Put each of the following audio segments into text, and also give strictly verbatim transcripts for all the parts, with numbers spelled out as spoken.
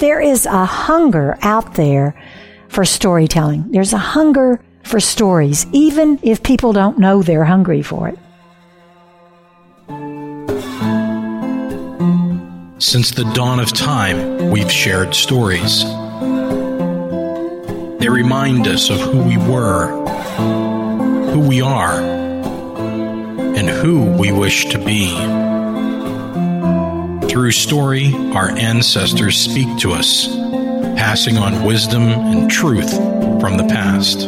there is a hunger out there for storytelling. There's a hunger for stories, even if people don't know they're hungry for it. Since the dawn of time, we've shared stories. They remind us of who we were, who we are, and who we wish to be. Through story, our ancestors speak to us, passing on wisdom and truth from the past.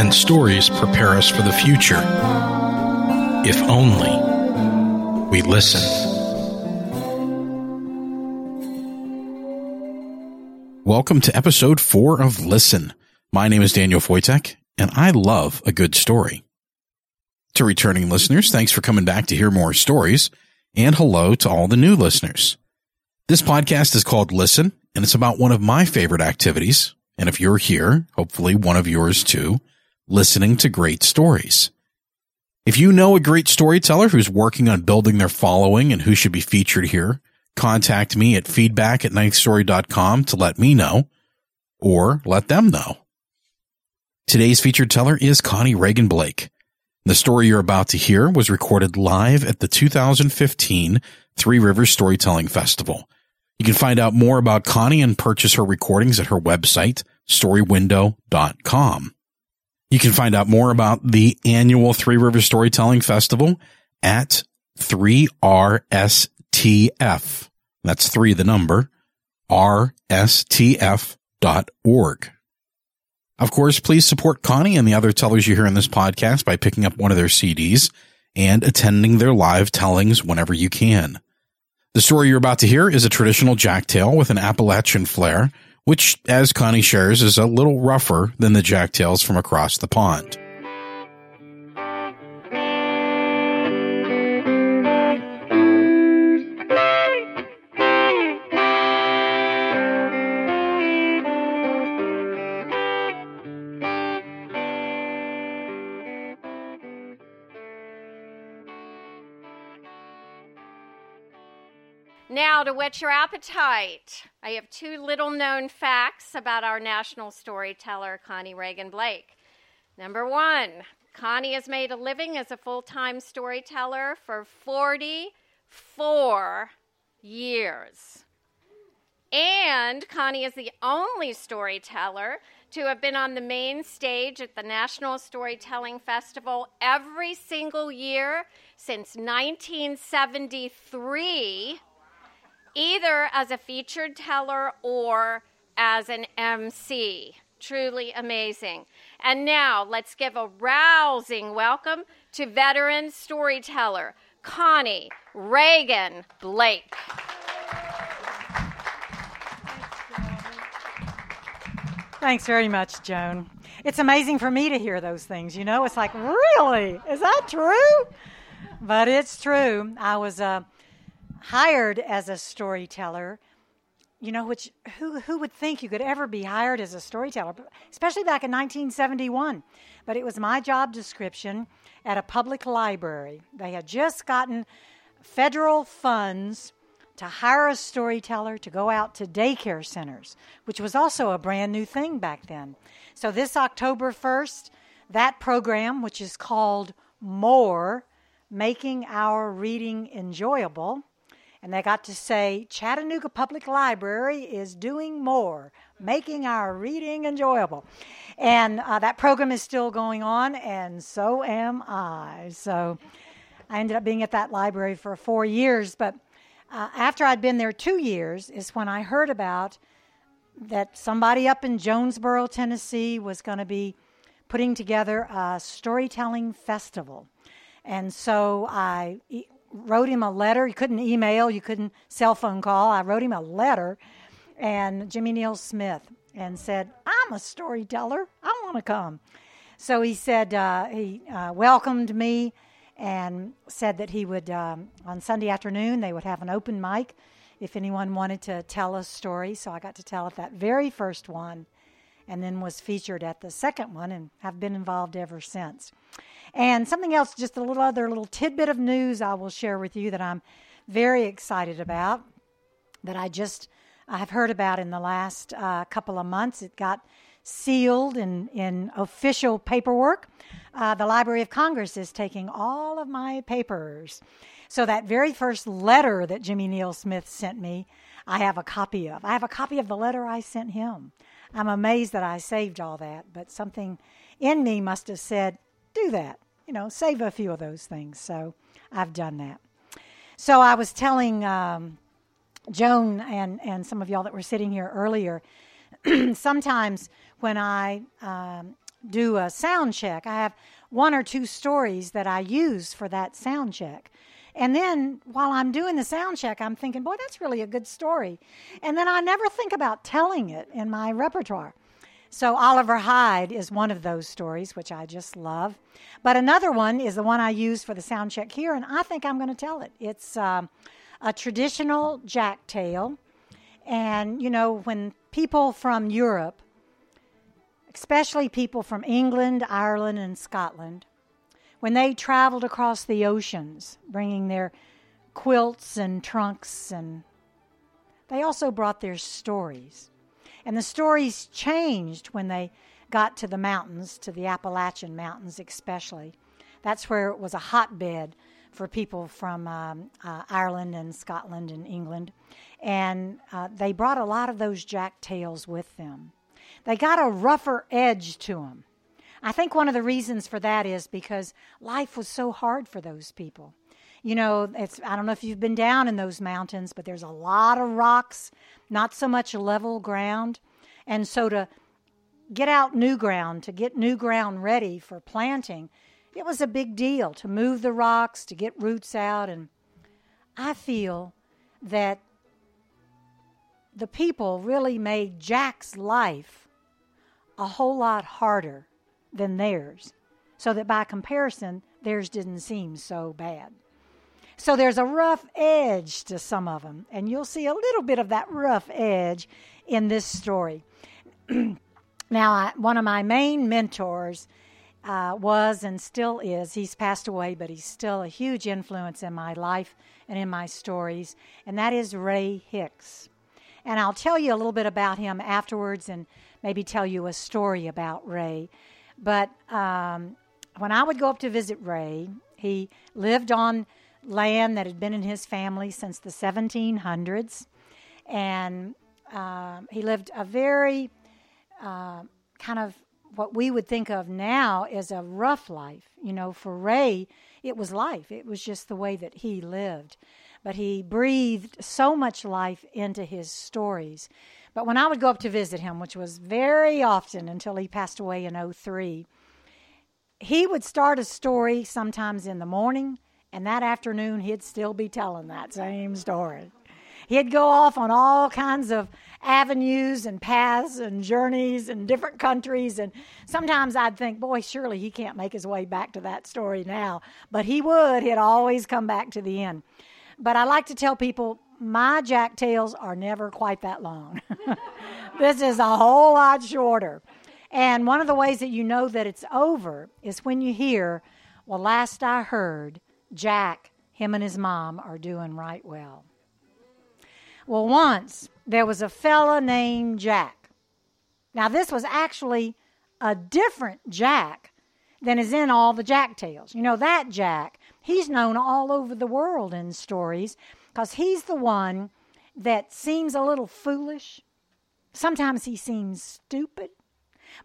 And stories prepare us for the future, if only we listen. Welcome to episode four of Listen. My name is Daniel Foytek, and I love a good story. To returning listeners, thanks for coming back to hear more stories, and hello to all the new listeners. This podcast is called Listen, and it's about one of my favorite activities, and if you're here, hopefully one of yours too, listening to great stories. If you know a great storyteller who's working on building their following and who should be featured here, contact me at feedback at ninth story dot com to let me know, or let them know. Today's featured teller is Connie Regan-Blake. The story you're about to hear was recorded live at the two thousand fifteen Three Rivers Storytelling Festival. You can find out more about Connie and purchase her recordings at her website, story window dot com. You can find out more about the annual Three Rivers Storytelling Festival at three R S T F. That's three, the number, R S T F dot org. Of course, please support Connie and the other tellers you hear in this podcast by picking up one of their C Ds and attending their live tellings whenever you can. The story you're about to hear is a traditional Jack tale with an Appalachian flair, which, as Connie shares, is a little rougher than the Jack tales from across the pond. Now, to whet your appetite, I have two little-known facts about our national storyteller, Connie Regan-Blake. Number one, Connie has made a living as a full-time storyteller for forty-four years. And Connie is the only storyteller to have been on the main stage at the National Storytelling Festival every single year since nineteen seventy-three, either as a featured teller or as an M C. Truly amazing. And now let's give a rousing welcome to veteran storyteller Connie Regan-Blake. Thanks very much, Joan. It's amazing for me to hear those things, you know. It's like, really? Is that true? But it's true. I was uh, hired as a storyteller, you know, which who who would think you could ever be hired as a storyteller, especially back in nineteen seventy-one. But it was my job description at a public library. They had just gotten federal funds to hire a storyteller to go out to daycare centers, which was also a brand new thing back then. So this October first, that program, which is called MORE, Making Our Reading Enjoyable, and they got to say, Chattanooga Public Library is doing more, making our reading enjoyable. And uh, that program is still going on, and so am I. So I ended up being at that library for four years, but Uh, after I'd been there two years is when I heard about that somebody up in Jonesboro, Tennessee was going to be putting together a storytelling festival. And so I e- wrote him a letter. You couldn't email. You couldn't cell phone call. I wrote him a letter, and Jimmy Neal Smith, and said, I'm a storyteller. I want to come. So he said uh, he uh, welcomed me and said that he would, um, on Sunday afternoon, they would have an open mic if anyone wanted to tell a story. So I got to tell it that very first one, and then was featured at the second one, and have been involved ever since. And something else, just a little other little tidbit of news I will share with you that I'm very excited about. that I just I've heard about in the last uh, couple of months. It got sealed in, in official paperwork. Uh, the Library of Congress is taking all of my papers. So that very first letter that Jimmy Neal Smith sent me, I have a copy of. I have a copy of the letter I sent him. I'm amazed that I saved all that, but something in me must have said, do that, you know, save a few of those things. So I've done that. So I was telling um, Joan and, and some of y'all that were sitting here earlier, sometimes when I um, do a sound check, I have one or two stories that I use for that sound check. And then while I'm doing the sound check, I'm thinking, boy, that's really a good story. And then I never think about telling it in my repertoire. So Oliver Hyde is one of those stories, which I just love. But another one is the one I use for the sound check here, and I think I'm going to tell it. It's um, a traditional Jack tale. And, you know, when people from Europe, especially people from England, Ireland, and Scotland, when they traveled across the oceans, bringing their quilts and trunks, and they also brought their stories. And the stories changed when they got to the mountains, to the Appalachian Mountains especially. That's where it was a hotbed for people from um, uh, Ireland and Scotland and England. And uh, they brought a lot of those Jack tales with them. They got a rougher edge to them. I think one of the reasons for that is because life was so hard for those people. You know, it's I don't know if you've been down in those mountains, but there's a lot of rocks, not so much level ground. And so to get out new ground, to get new ground ready for planting, it was a big deal to move the rocks, to get roots out. And I feel that the people really made Jack's life a whole lot harder than theirs, so that by comparison, theirs didn't seem so bad. So there's a rough edge to some of them, and you'll see a little bit of that rough edge in this story. Now, I, one of my main mentors uh, was and still is, he's passed away, but he's still a huge influence in my life and in my stories, and that is Ray Hicks. And I'll tell you a little bit about him afterwards and maybe tell you a story about Ray. But um, when I would go up to visit Ray, he lived on land that had been in his family since the seventeen hundreds. And uh, he lived a very uh, kind of what we would think of now as a rough life. You know, for Ray, it was life. It was just the way that he lived. But he breathed so much life into his stories. But when I would go up to visit him, which was very often until he passed away in oh three, he would start a story sometimes in the morning, and that afternoon he'd still be telling that same story. He'd go off on all kinds of avenues and paths and journeys and different countries, and sometimes I'd think, boy, surely he can't make his way back to that story now. But he would. He'd always come back to the end. But I like to tell people, my Jack tales are never quite that long. This is a whole lot shorter. And one of the ways that you know that it's over is when you hear, well, last I heard, Jack, him and his mom are doing right well. Well, once there was a fella named Jack. Now, this was actually a different Jack than is in all the Jack tales. You know, that Jack, he's known all over the world in stories, because he's the one that seems a little foolish. Sometimes he seems stupid,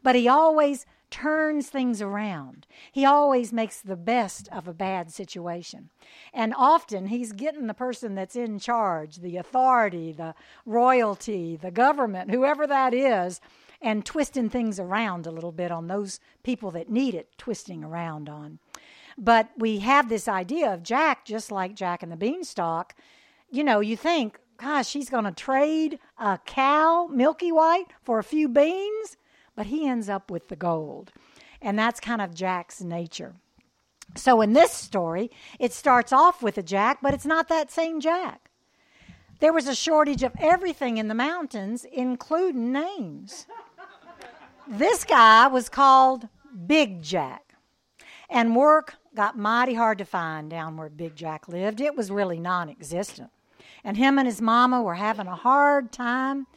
but he always turns things around. He always makes the best of a bad situation. And often he's getting the person that's in charge, the authority, the royalty, the government, whoever that is, and twisting things around a little bit on those people that need it twisting around on. But we have this idea of Jack, just like Jack and the Beanstalk. You know, you think, gosh, he's going to trade a cow, Milky White, for a few beans, but he ends up with the gold. And that's kind of Jack's nature. So in this story, it starts off with a Jack, but it's not that same Jack. There was a shortage of everything in the mountains, including names. This guy was called Big Jack, and work got mighty hard to find down where Big Jack lived. It was really non-existent. and him and his mama were having a hard time.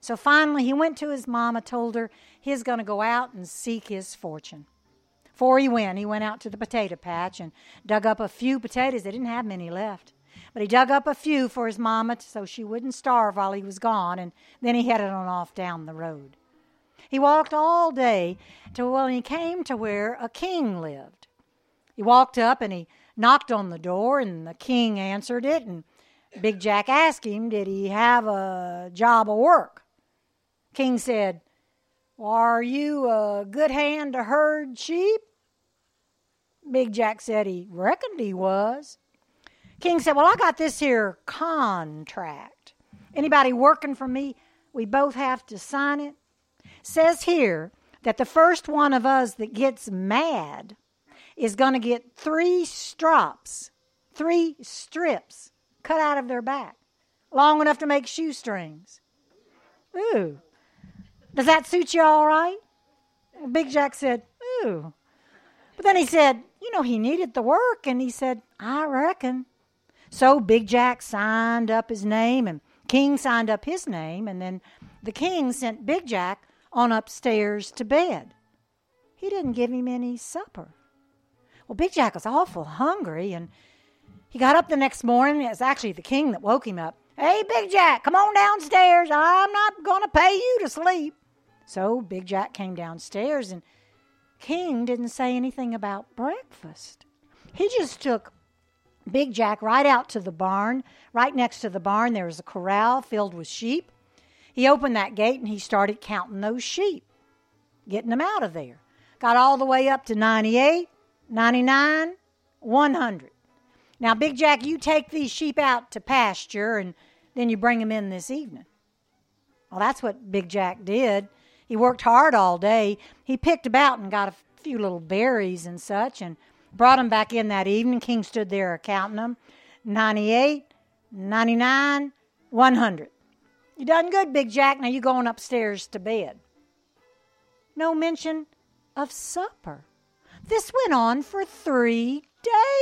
So finally he went to his mama, told her he's going to go out and seek his fortune. Before he went, he went out to the potato patch and dug up a few potatoes. They didn't have many left. But he dug up a few for his mama so she wouldn't starve while he was gone, and then he headed on off down the road. He walked all day till well, he came to where a king lived. He walked up and he knocked on the door, and the king answered it, and Big Jack asked him, did he have a job of work? King said, well, are you a good hand to herd sheep? Big Jack said he reckoned he was. King said, well, I got this here contract. Anybody working for me, we both have to sign it. Says here that the first one of us that gets mad is going to get three strops, three strips cut out of their back, long enough to make shoestrings. Ooh, does that suit you all right? Well, Big Jack said, ooh. But then he said, you know, he needed the work, and he said, I reckon. So Big Jack signed up his name, and King signed up his name, and then the king sent Big Jack on upstairs to bed. He didn't give him any supper. Well, Big Jack was awful hungry, and he got up the next morning. It was actually the king that woke him up. Hey, Big Jack, come on downstairs. I'm not going to pay you to sleep. So Big Jack came downstairs, and King didn't say anything about breakfast. He just took Big Jack right out to the barn. Right next to the barn, there was a corral filled with sheep. He opened that gate, and he started counting those sheep, getting them out of there. Got all the way up to ninety-eight, ninety-nine, one hundred. Now, Big Jack, you take these sheep out to pasture, and then you bring them in this evening. Well, that's what Big Jack did. He worked hard all day. He picked about and got a few little berries and such and brought them back in that evening. King stood there counting them, ninety-eight, ninety-nine, one hundred. You done good, Big Jack. Now you going upstairs to bed. No mention of supper. This went on for three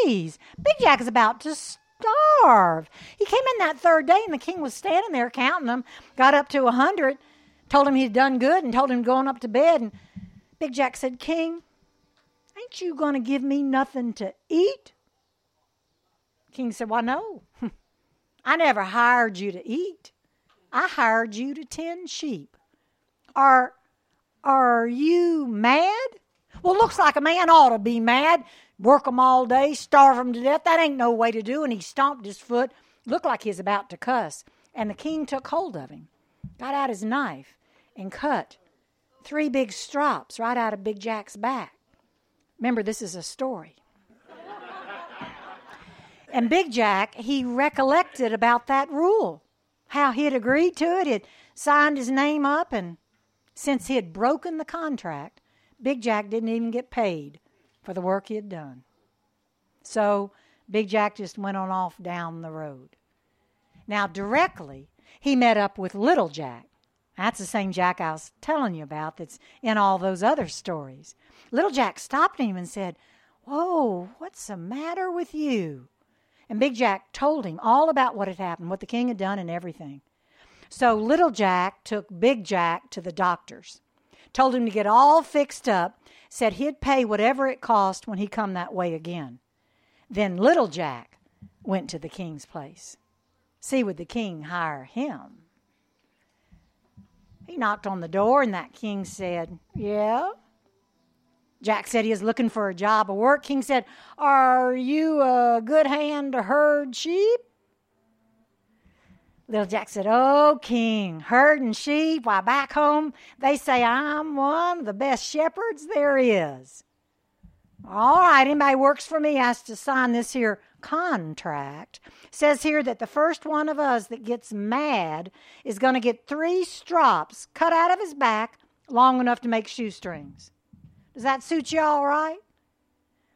days. Big Jack is about to starve. He came in that third day, and the king was standing there counting them, got up to one hundred, told him he'd done good, and told him going up to bed. And Big Jack said, King, ain't you going to give me nothing to eat? King said, why, no. I never hired you to eat. I hired you to tend sheep. Are, are you mad? Well, looks like a man ought to be mad. Work them all day, starve them to death. That ain't no way to do. And he stomped his foot, looked like he was about to cuss. And the king took hold of him, got out his knife, and cut three big strops right out of Big Jack's back. Remember, this is a story. And Big Jack, he recollected about that rule. How he had agreed to it, he had signed his name up, and since he had broken the contract, Big Jack didn't even get paid for the work he had done. So Big Jack just went on off down the road. Now directly, he met up with Little Jack. That's the same Jack I was telling you about that's in all those other stories. Little Jack stopped him and said, whoa, what's the matter with you? And Big Jack told him all about what had happened, what the king had done and everything. So Little Jack took Big Jack to the doctors, told him to get all fixed up, said he'd pay whatever it cost when he come that way again. Then Little Jack went to the king's place. See, would the king hire him? He knocked on the door, and that king said, yeah. Jack said he was looking for a job of work. King said, are you a good hand to herd sheep? Little Jack said, oh, King, herding sheep, why, back home, they say I'm one of the best shepherds there is. All right, anybody works for me has to sign this here contract. Says here that the first one of us that gets mad is going to get three strops cut out of his back long enough to make shoestrings. Does that suit you all right?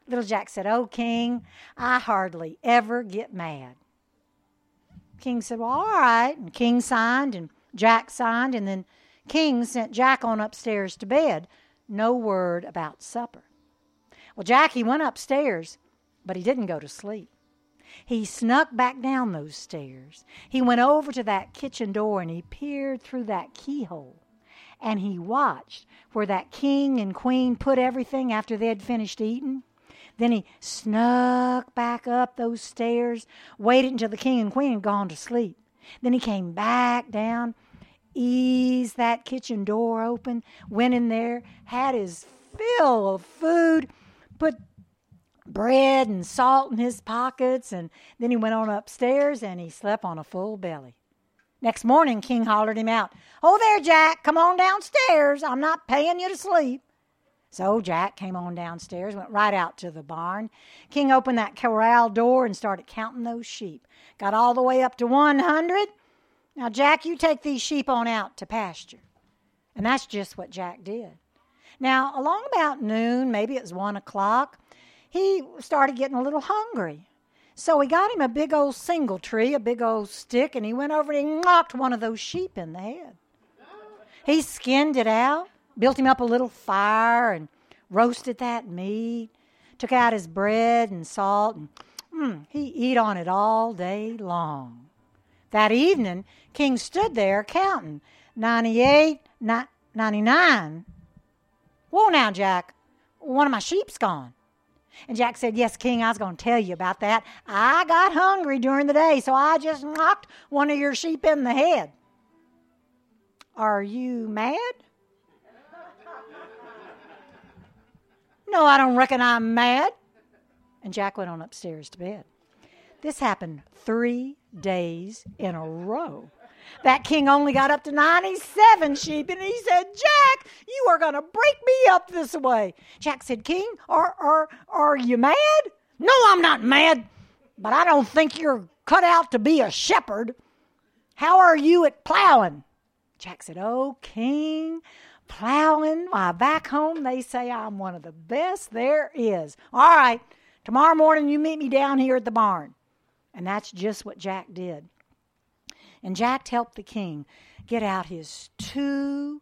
Little Jack said, oh, King, I hardly ever get mad. King said, well, all right. And King signed, and Jack signed, and then King sent Jack on upstairs to bed. No word about supper. Well, Jack, he went upstairs, but he didn't go to sleep. He snuck back down those stairs. He went over to that kitchen door and he peered through that keyhole. And he watched where that king and queen put everything after they had finished eating. Then he snuck back up those stairs, waited until the king and queen had gone to sleep. Then he came back down, eased that kitchen door open, went in there, had his fill of food, put bread and salt in his pockets, and then he went on upstairs and he slept on a full belly. Next morning, King hollered him out, "Oh there, Jack, come on downstairs. I'm not paying you to sleep." So Jack came on downstairs, went right out to the barn. King opened that corral door and started counting those sheep. Got all the way up to one hundred. "Now, Jack, you take these sheep on out to pasture." And that's just what Jack did. Now, along about noon, maybe it was one o'clock, he started getting a little hungry. So he got him a big old single tree, a big old stick, and he went over and he knocked one of those sheep in the head. He skinned it out, built him up a little fire, and roasted that meat, took out his bread and salt, and mm, he eat on it all day long. That evening, King stood there counting, ninety-eight, ni- ninety-nine. "Whoa now, Jack, one of my sheep's gone." And Jack said, "Yes, King, I was going to tell you about that. I got hungry during the day, so I just knocked one of your sheep in the head." "Are you mad?" "No, I don't reckon I'm mad." And Jack went on upstairs to bed. This happened three days in a row. That king only got up to ninety-seven sheep, and he said, "Jack, you are going to break me up this way." Jack said, "King, are, are, are you mad?" "No, I'm not mad, but I don't think you're cut out to be a shepherd. How are you at plowing?" Jack said, "Oh, King, plowing, why, back home they say I'm one of the best there is. All right, tomorrow morning you meet me down here at the barn." And that's just what Jack did. And Jack helped the king get out his two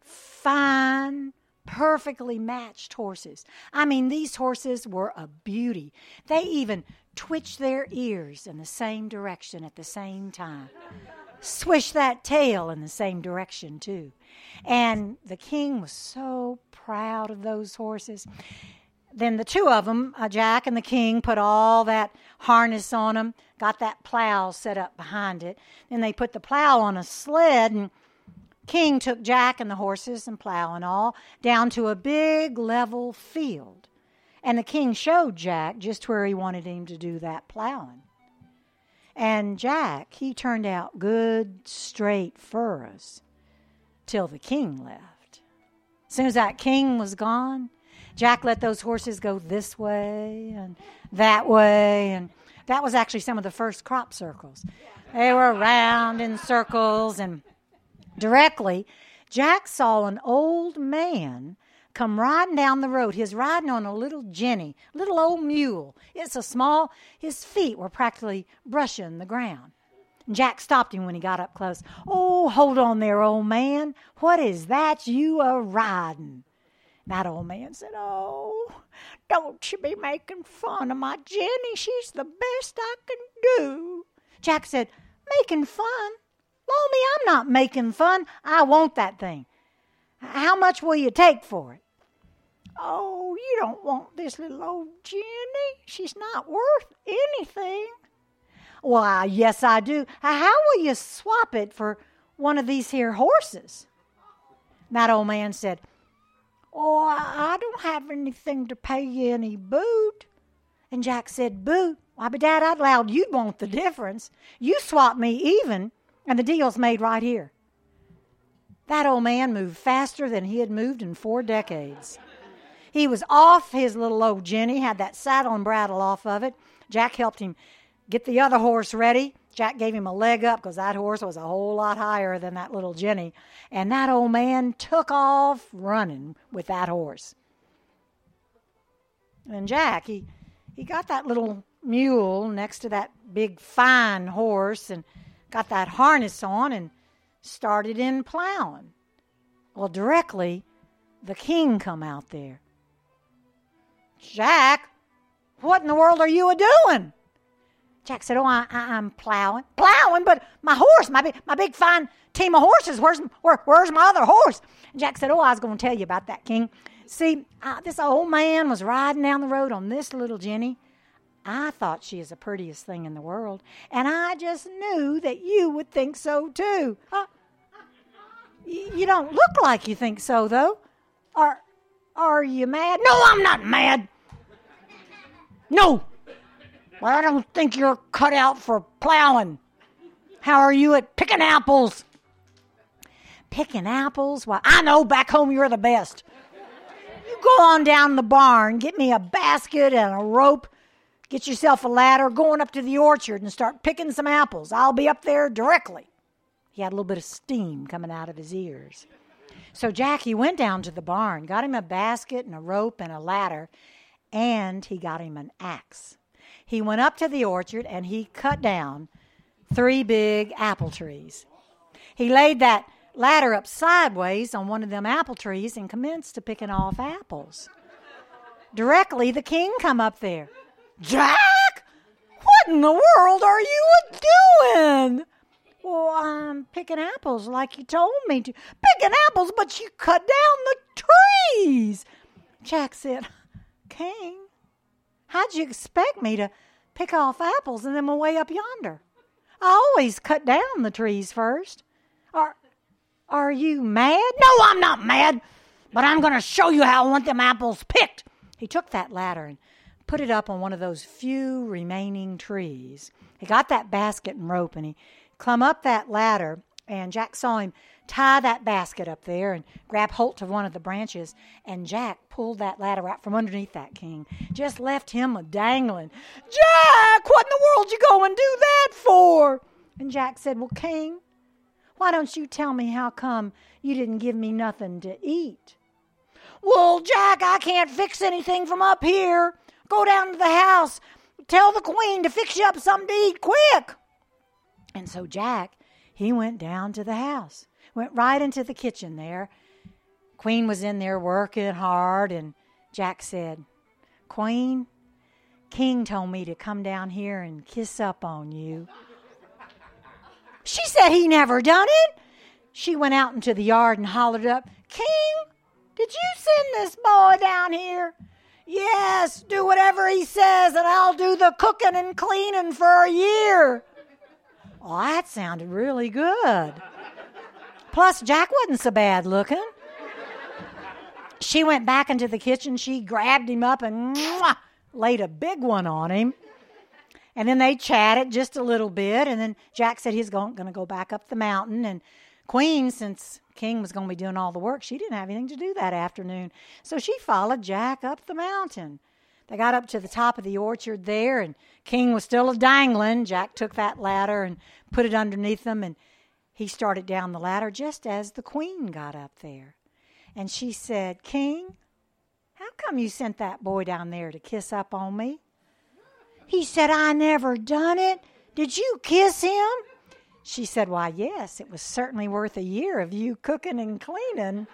fine, perfectly matched horses. I mean, these horses were a beauty. They even twitched their ears in the same direction at the same time. Swished that tail in the same direction, too. And the king was so proud of those horses. Then the two of them, uh, Jack and the king, put all that harness on them, got that plow set up behind it. Then they put the plow on a sled, and King took Jack and the horses and plow and all down to a big level field. And the king showed Jack just where he wanted him to do that plowing. And Jack, he turned out good, straight furrows till the king left. As soon as that king was gone, Jack let those horses go this way and that way. And that was actually some of the first crop circles. They were round in circles. And directly, Jack saw an old man come riding down the road. He's riding on a little jenny, little old mule. It's a small, his feet were practically brushing the ground. And Jack stopped him when he got up close. "Oh, hold on there, old man. What is that you are riding?" That old man said, "Oh, don't you be making fun of my Jenny. She's the best I can do." Jack said, "Making fun? Lommy, I'm not making fun. I want that thing. How much will you take for it?" "Oh, you don't want this little old Jenny. She's not worth anything." "Why, yes, I do. How will you swap it for one of these here horses?" That old man said, "Oh, I don't have anything to pay you any boot." And Jack said, "Boot? Why, bedad, I'd allowed you'd want the difference. You swap me even, and the deal's made right here." That old man moved faster than he had moved in four decades. He was off his little old Jenny, had that saddle and bridle off of it. Jack helped him get the other horse ready. Jack gave him a leg up because that horse was a whole lot higher than that little Jenny. And that old man took off running with that horse. And Jack, he, he got that little mule next to that big fine horse and got that harness on and started in plowing. Well, directly, the king come out there. "Jack, what in the world are you a-doing?" Jack said, oh, I, I, I'm plowing. Plowing? But my horse, my, my big fine team of horses, where's, where, where's my other horse? And Jack said, oh, I was going to tell you about that, King. See, I, this old man was riding down the road on this little Jenny. I thought she is the prettiest thing in the world, and I just knew that you would think so too. Uh, you don't look like you think so, though. Are, are you mad? No, I'm not mad. No. Well, I don't think you're cut out for plowing. How are you at picking apples? Picking apples? Well, I know back home you're the best. You go on down the barn, get me a basket and a rope, get yourself a ladder, going up to the orchard and start picking some apples. I'll be up there directly. He had a little bit of steam coming out of his ears. So Jackie went down to the barn, got him a basket and a rope and a ladder, and he got him an axe. He went up to the orchard and he cut down three big apple trees. He laid that ladder up sideways on one of them apple trees and commenced to picking off apples. Directly, the king come up there. Jack, what in the world are you doing? Well, I'm picking apples like you told me to. Picking apples, but you cut down the trees. Jack said, King, how'd you expect me to pick off apples and then way up yonder? I always cut down the trees first. Are, are you mad? No, I'm not mad, but I'm going to show you how I want them apples picked. He took that ladder and put it up on one of those few remaining trees. He got that basket and rope, and he clumb up that ladder, and Jack saw him tie that basket up there and grab hold of one of the branches, and Jack pulled that ladder out from underneath that king. Just left him a dangling. Jack, what in the world you go and do that for? And Jack said, well, King, why don't you tell me how come you didn't give me nothing to eat? Well, Jack, I can't fix anything from up here. Go down to the house. Tell the queen to fix you up something to eat quick. And so Jack, he went down to the house. Went right into the kitchen there. Queen was in there working hard, and Jack said, Queen, King told me to come down here and kiss up on you. She said he never done it. She went out into the yard and hollered up, King, did you send this boy down here? Yes, do whatever he says, and I'll do the cooking and cleaning for a year. Well, that sounded really good. Plus, Jack wasn't so bad looking. She went back into the kitchen. She grabbed him up and mwah, laid a big one on him. And then they chatted just a little bit. And then Jack said he's going to go back up the mountain. And Queen, since King was going to be doing all the work, she didn't have anything to do that afternoon. So she followed Jack up the mountain. They got up to the top of the orchard there. And King was still a dangling. Jack took that ladder and put it underneath him. And he started down the ladder just as the queen got up there. And she said, King, how come you sent that boy down there to kiss up on me? He said, I never done it. Did you kiss him? She said, why, yes, it was certainly worth a year of you cooking and cleaning.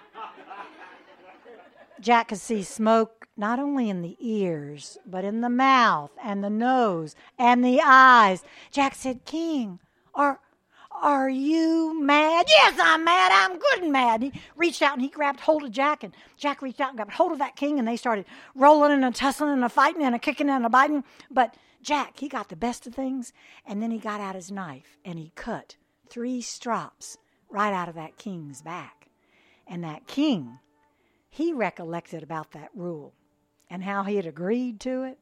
Jack could see smoke not only in the ears, but in the mouth and the nose and the eyes. Jack said, King, are... Are you mad? Yes, I'm mad. I'm good and mad. And he reached out and he grabbed hold of Jack, and Jack reached out and grabbed hold of that king, and they started rolling and a tussling and a fighting and a kicking and a biting. But Jack, he got the best of things, and then he got out his knife and he cut three strops right out of that king's back. And that king, he recollected about that rule and how he had agreed to it.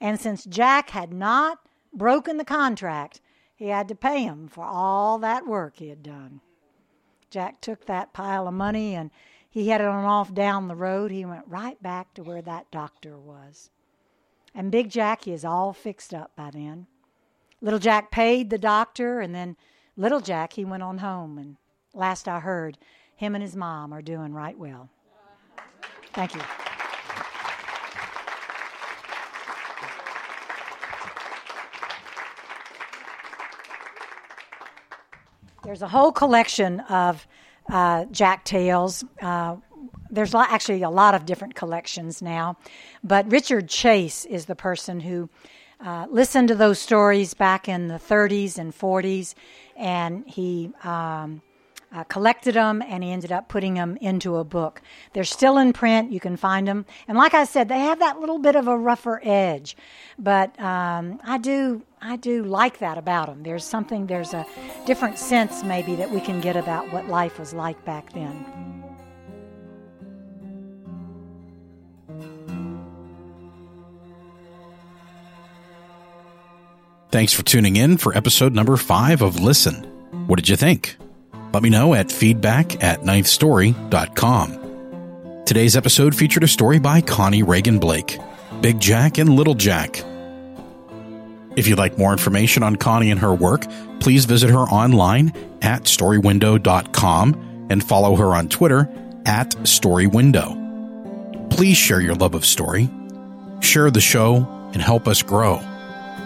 And since Jack had not broken the contract, he had to pay him for all that work he had done. Jack took that pile of money and he headed on off down the road. He went right back to where that doctor was. And Big Jack, he is all fixed up by then. Little Jack paid the doctor, and then Little Jack, he went on home. And last I heard, him and his mom are doing right well. Thank you. There's a whole collection of uh, Jack tales. Uh, there's lo- actually a lot of different collections now. But Richard Chase is the person who uh, listened to those stories back in the thirties and forties, and he um, uh, collected them, and he ended up putting them into a book. They're still in print. You can find them. And like I said, they have that little bit of a rougher edge, but um, I do I do like that about them. There's something, there's a different sense maybe that we can get about what life was like back then. Thanks for tuning in for episode number five of Listen. What did you think? Let me know at feedback at ninth story dot com. Today's episode featured a story by Connie Regan-Blake, Big Jack and Little Jack. If you'd like more information on Connie and her work, please visit her online at story window dot com and follow her on Twitter at storywindow. Please share your love of story, share the show, and help us grow.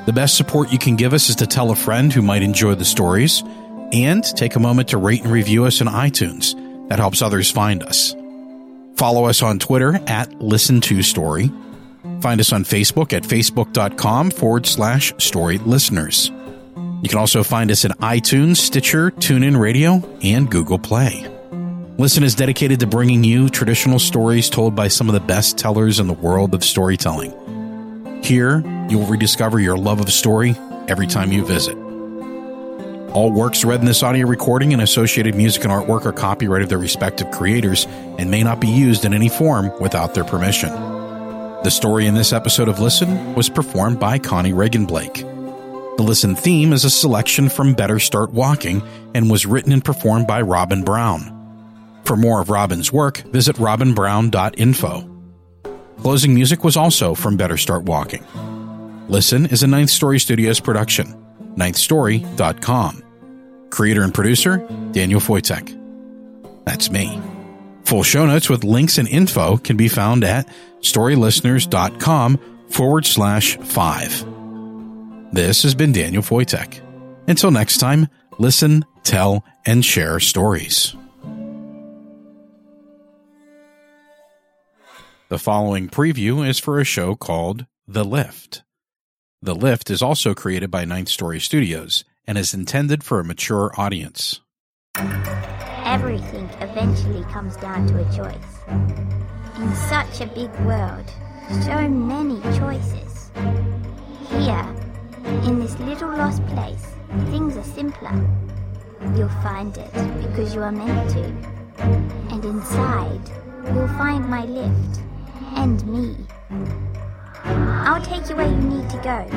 The best support you can give us is to tell a friend who might enjoy the stories, and take a moment to rate and review us in iTunes. That helps others find us. Follow us on Twitter at listen to story. Find us on Facebook at facebook.com forward slash story listeners. You can also find us in iTunes, Stitcher, TuneIn Radio, and Google Play. Listen is dedicated to bringing you traditional stories told by some of the best tellers in the world of storytelling. Here, you'll rediscover your love of story every time you visit. All works read in this audio recording and associated music and artwork are copyrighted of their respective creators and may not be used in any form without their permission. The story in this episode of Listen was performed by Connie Regan-Blake. The Listen theme is a selection from Better Start Walking and was written and performed by Robin Brown. For more of Robin's work, visit robin brown dot info. Closing music was also from Better Start Walking. Listen is a Ninth Story Studios production, ninth story dot com. Creator and producer, Daniel Foytek. That's me. Full show notes with links and info can be found at storylisteners.com forward slash five. This has been Daniel Foytek. Until next time, listen, tell, and share stories. The following preview is for a show called The Lift. The Lift is also created by Ninth Story Studios and is intended for a mature audience. Everything eventually comes down to a choice. In such a big world, so many choices. Here, in this little lost place, things are simpler. You'll find it because you are meant to. And inside, you'll find my lift. And me. I'll take you where you need to go,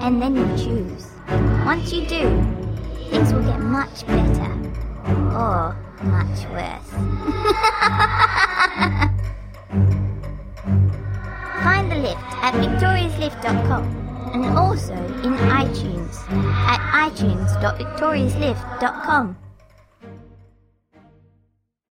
and then you choose. Once you do, things will get much better, or much worse. Find The Lift at victorias lift dot com, and also in iTunes at itunes dot victorias lift dot com.